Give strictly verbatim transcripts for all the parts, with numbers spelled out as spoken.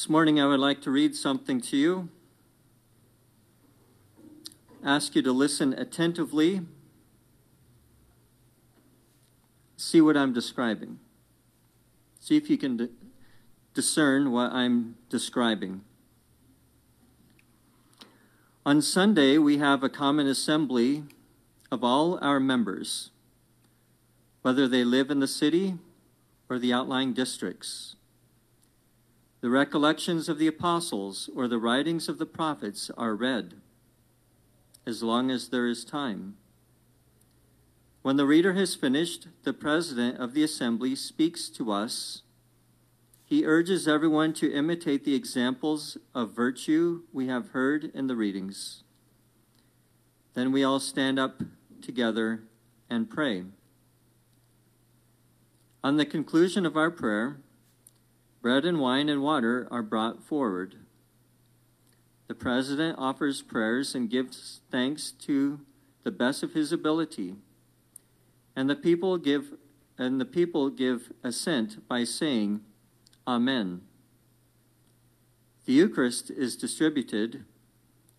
This morning I would like to read something to you, ask you to listen attentively, see what I'm describing. See if you can discern what I'm describing. On Sunday, we have a common assembly of all our members, whether they live in the city or the outlying districts. The recollections of the apostles or the writings of the prophets are read, as long as there is time. When the reader has finished, the president of the assembly speaks to us. He urges everyone to imitate the examples of virtue we have heard in the readings. Then we all stand up together and pray. On the conclusion of our prayer, bread and wine and water are brought forward. The president offers prayers and gives thanks to the best of his ability, and the people give and the people give assent by saying, Amen. The Eucharist is distributed,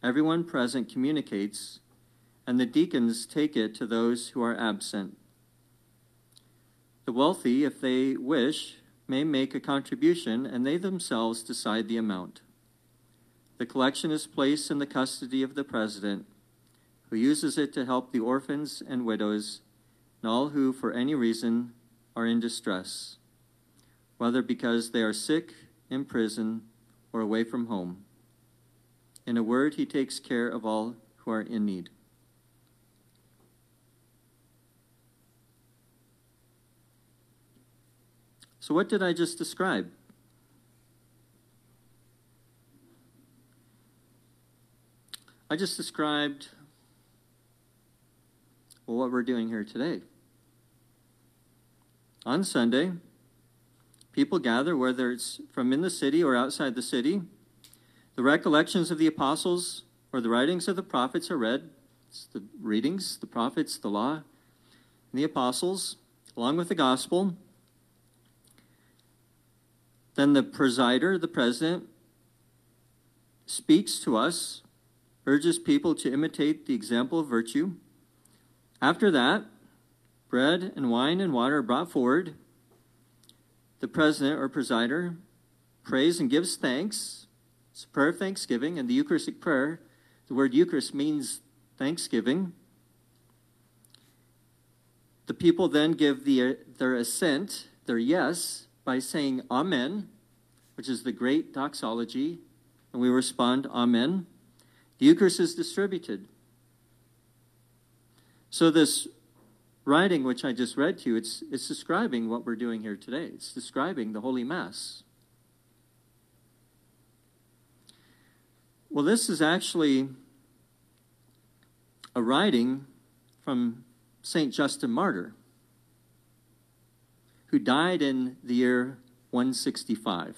everyone present communicates, and the deacons take it to those who are absent. The wealthy, if they wish, may make a contribution, and they themselves decide the amount. The collection is placed in the custody of the president, who uses it to help the orphans and widows and all who, for any reason, are in distress, whether because they are sick, in prison, or away from home. In a word, he takes care of all who are in need. So what did I just describe? I just described, well, what we're doing here today. On Sunday, people gather, whether it's from in the city or outside the city. The recollections of the apostles or the writings of the prophets are read. It's the readings, the prophets, the law, and the apostles, along with the gospel. Then the presider, the president, speaks to us, urges people to imitate the example of virtue. After that, bread and wine and water are brought forward. The president or presider prays and gives thanks. It's a prayer of thanksgiving, and the Eucharistic prayer, the word Eucharist means thanksgiving. The people then give the, their assent, their yes, by saying Amen, which is the great doxology, and we respond Amen. The Eucharist is distributed. So this writing, which I just read to you, it's, it's describing what we're doing here today. It's describing the Holy Mass. Well, this is actually a writing from Saint Justin Martyr, who died in the year one sixty-five,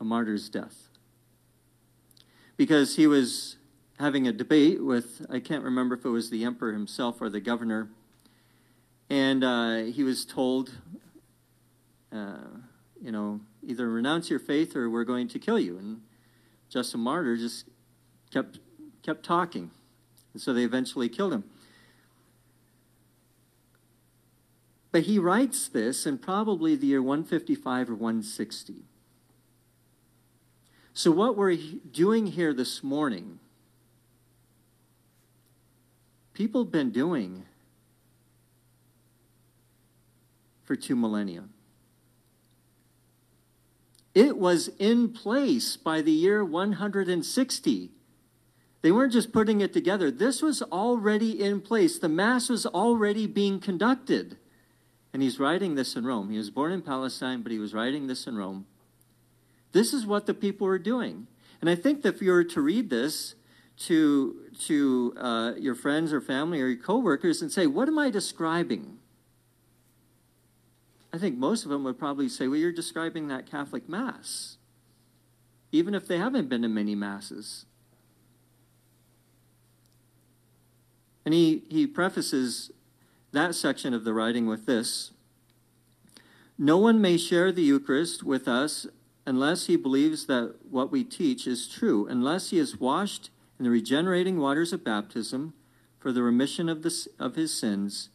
a martyr's death, because he was having a debate with, I can't remember if it was the emperor himself or the governor, and uh, he was told, uh, you know, either renounce your faith or we're going to kill you. And Justin Martyr just kept, kept talking, and so they eventually killed him. But he writes this in probably the year one fifty-five or one sixty. So what we're doing here this morning, people have been doing for two millennia. It was in place by the year one hundred sixty. They weren't just putting it together. This was already in place. The Mass was already being conducted. And he's writing this in Rome. He was born in Palestine, but he was writing this in Rome. This is what the people were doing. And I think that if you were to read this to to uh, your friends or family or your coworkers and say, what am I describing? I think most of them would probably say, well, you're describing that Catholic Mass, even if they haven't been to many Masses. And he, he prefaces that section of the writing with this: no one may share the Eucharist with us unless he believes that what we teach is true, unless he is washed in the regenerating waters of baptism for the remission of, the, of his sins,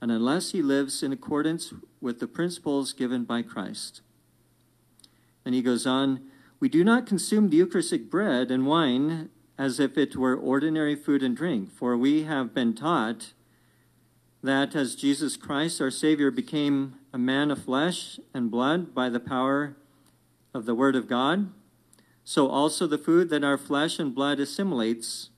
and unless he lives in accordance with the principles given by Christ. And he goes on, we do not consume the Eucharistic bread and wine as if it were ordinary food and drink, for we have been taught that as Jesus Christ, our Savior, became a man of flesh and blood by the power of the Word of God, so also the food that our flesh and blood assimilates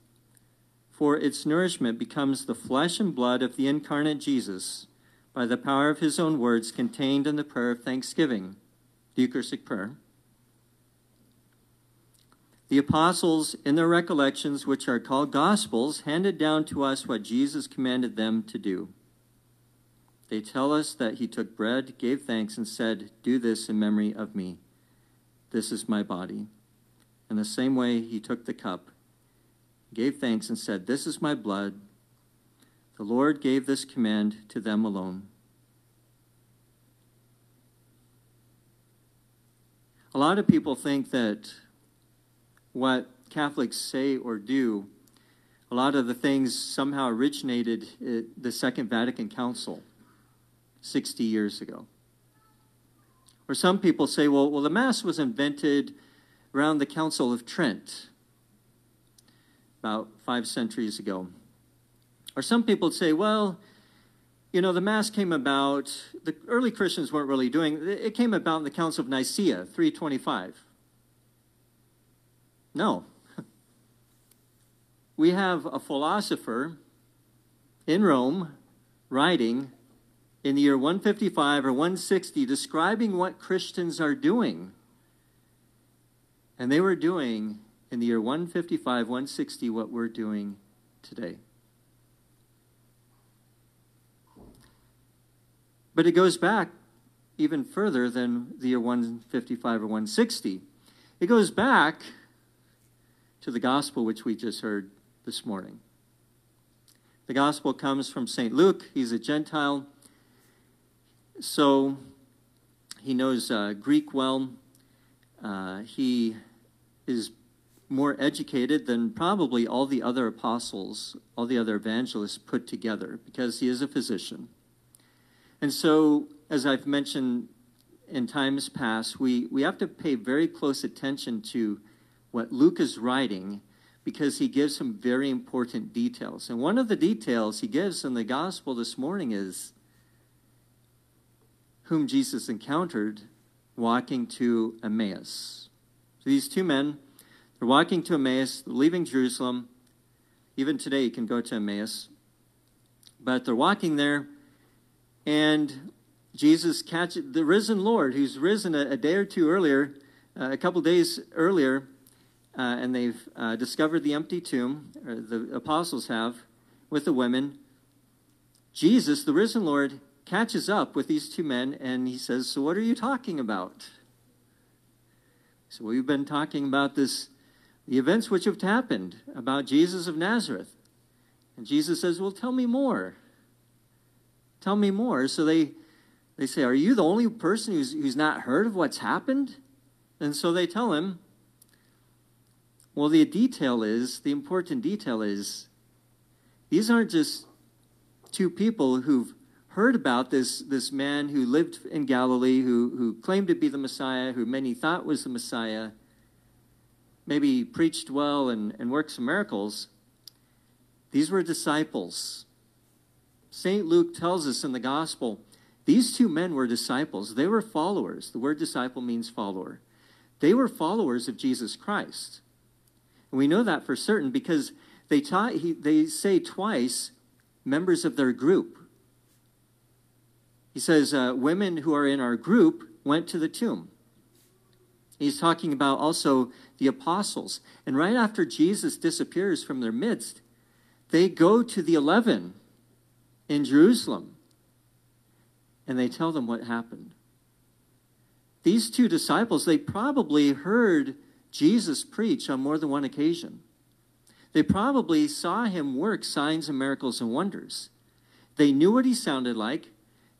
for its nourishment becomes the flesh and blood of the incarnate Jesus by the power of his own words contained in the prayer of thanksgiving, the Eucharistic prayer. The apostles, in their recollections, which are called Gospels, handed down to us what Jesus commanded them to do. They tell us that he took bread, gave thanks, and said, "Do this in memory of me. This is my body." In the same way, he took the cup, gave thanks, and said, "This is my blood. The Lord gave this command to them alone." A lot of people think that what Catholics say or do, a lot of the things somehow originated at the Second Vatican Council sixty years ago. Or some people say, well, well, the Mass was invented around the Council of Trent about five centuries ago. Or some people say, well, you know, the Mass came about, the early Christians weren't really doing, it came about in the Council of Nicaea, three twenty-five. No. We have a philosopher in Rome writing in the year one fifty-five or one sixty describing what Christians are doing. And they were doing in the year one fifty-five, one sixty what we're doing today. But it goes back even further than the year one fifty-five or one sixty. It goes back to the gospel which we just heard this morning. The gospel comes from Saint Luke. He's a Gentile, so he knows uh, Greek well. Uh, he is more educated than probably all the other apostles, all the other evangelists put together, because he is a physician. And so, as I've mentioned in times past, we, we have to pay very close attention to what Luke is writing, because he gives some very important details. And one of the details he gives in the gospel this morning is whom Jesus encountered walking to Emmaus. So these two men, they're walking to Emmaus, leaving Jerusalem. Even today you can go to Emmaus. But they're walking there, and Jesus catches the risen Lord, who's risen a, a day or two earlier, uh, a couple days earlier, Uh, and they've uh, discovered the empty tomb, or the apostles have, with the women. Jesus, the risen Lord, catches up with these two men, and he says, "So what are you talking about?" So we've been talking about this, the events which have happened, about Jesus of Nazareth. And Jesus says, "Well, tell me more. Tell me more." So they, they say, "Are you the only person who's, who's not heard of what's happened?" And so they tell him. Well, the detail is, the important detail is, these aren't just two people who've heard about this, this man who lived in Galilee, who, who claimed to be the Messiah, who many thought was the Messiah, maybe preached well and, and worked some miracles. These were disciples. Saint Luke tells us in the gospel, these two men were disciples. They were followers. The word disciple means follower. They were followers of Jesus Christ. We know that for certain because they, taught, he, they say twice members of their group. He says, uh, women who are in our group went to the tomb. He's talking about also the apostles. And right after Jesus disappears from their midst, they go to the eleven in Jerusalem. And they tell them what happened. These two disciples, they probably heard Jesus preached on more than one occasion. They probably saw him work signs and miracles and wonders. They knew what he sounded like.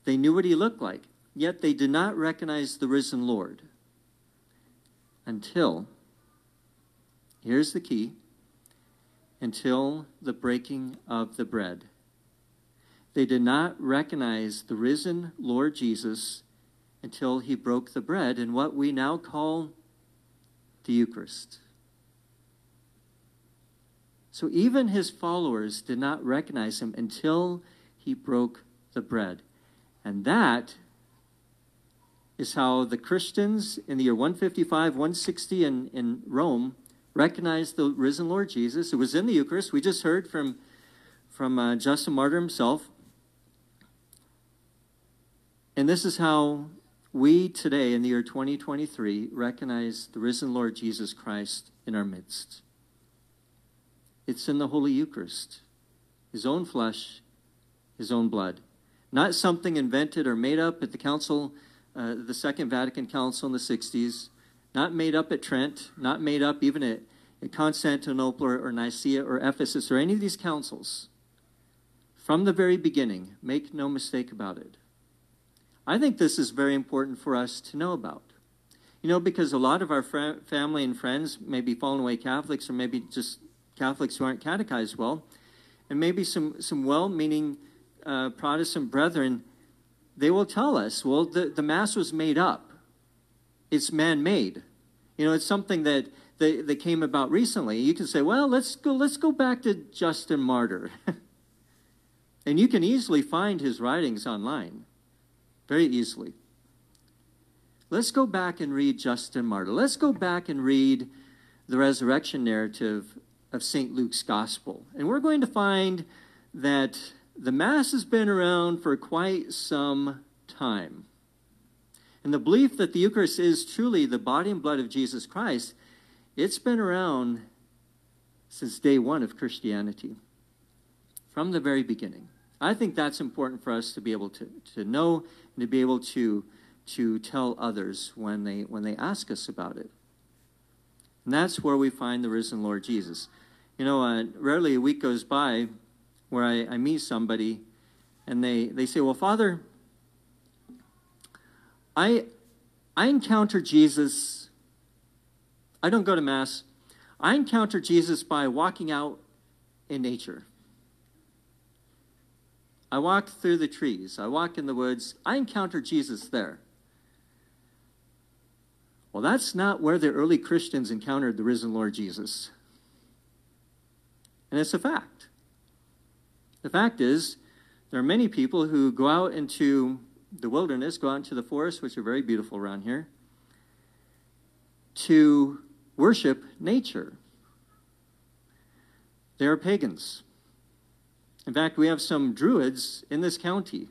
They knew what he looked like. Yet they did not recognize the risen Lord. until, here's the key, until the breaking of the bread. They did not recognize the risen Lord Jesus until he broke the bread in what we now call the Eucharist. So even his followers did not recognize him until he broke the bread. And that is how the Christians in the year one fifty-five, one sixty in, in Rome recognized the risen Lord Jesus. It was in the Eucharist. We just heard from, from uh, Justin Martyr himself. And this is how we today in the year twenty twenty-three recognize the risen Lord Jesus Christ in our midst. It's in the Holy Eucharist, his own flesh, his own blood. Not something invented or made up at the Council, uh, the Second Vatican Council in the sixties, not made up at Trent, not made up even at, at Constantinople or, or Nicaea or Ephesus or any of these councils. From the very beginning, make no mistake about it. I think this is very important for us to know about. You know, because a lot of our fr- family and friends may be fallen away Catholics or maybe just Catholics who aren't catechized well, and maybe some, some well-meaning Uh, Protestant brethren, they will tell us, well, the, the Mass was made up. It's man-made. You know, it's something that, that, that came about recently. You can say, well, let's go, let's go back to Justin Martyr. And you can easily find his writings online, very easily. Let's go back and read Justin Martyr. Let's go back and read the resurrection narrative of Saint Luke's Gospel. And we're going to find that the Mass has been around for quite some time. And the belief that the Eucharist is truly the body and blood of Jesus Christ, it's been around since day one of Christianity, from the very beginning. I think that's important for us to be able to, to know and to be able to, to tell others when they, when they ask us about it. And that's where we find the risen Lord Jesus. You know, uh, rarely a week goes by where I, I meet somebody, and they, they say, well, Father, I, I encounter Jesus. I don't go to Mass. I encounter Jesus by walking out in nature. I walk through the trees. I walk in the woods. I encounter Jesus there. Well, that's not where the early Christians encountered the risen Lord Jesus. And it's a fact. The fact is, there are many people who go out into the wilderness, go out into the forests, which are very beautiful around here, to worship nature. They are pagans. In fact, we have some Druids in this county.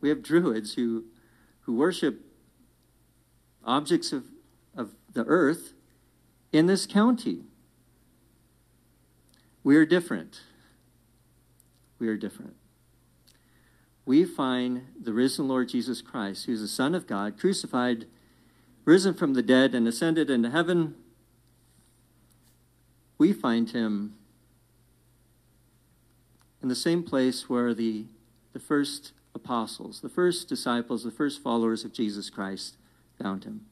We have Druids who, who worship objects of, of the earth in this county. We are different. We are different. We find the risen Lord Jesus Christ, who is the Son of God, crucified, risen from the dead, and ascended into heaven. We find him in the same place where the, the first apostles, the first disciples, the first followers of Jesus Christ found him.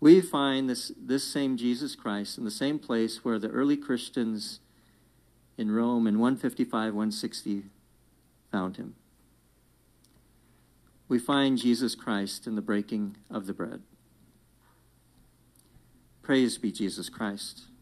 We find this, this same Jesus Christ in the same place where the early Christians in Rome in one fifty-five, one sixty found him. We find Jesus Christ in the breaking of the bread. Praise be Jesus Christ.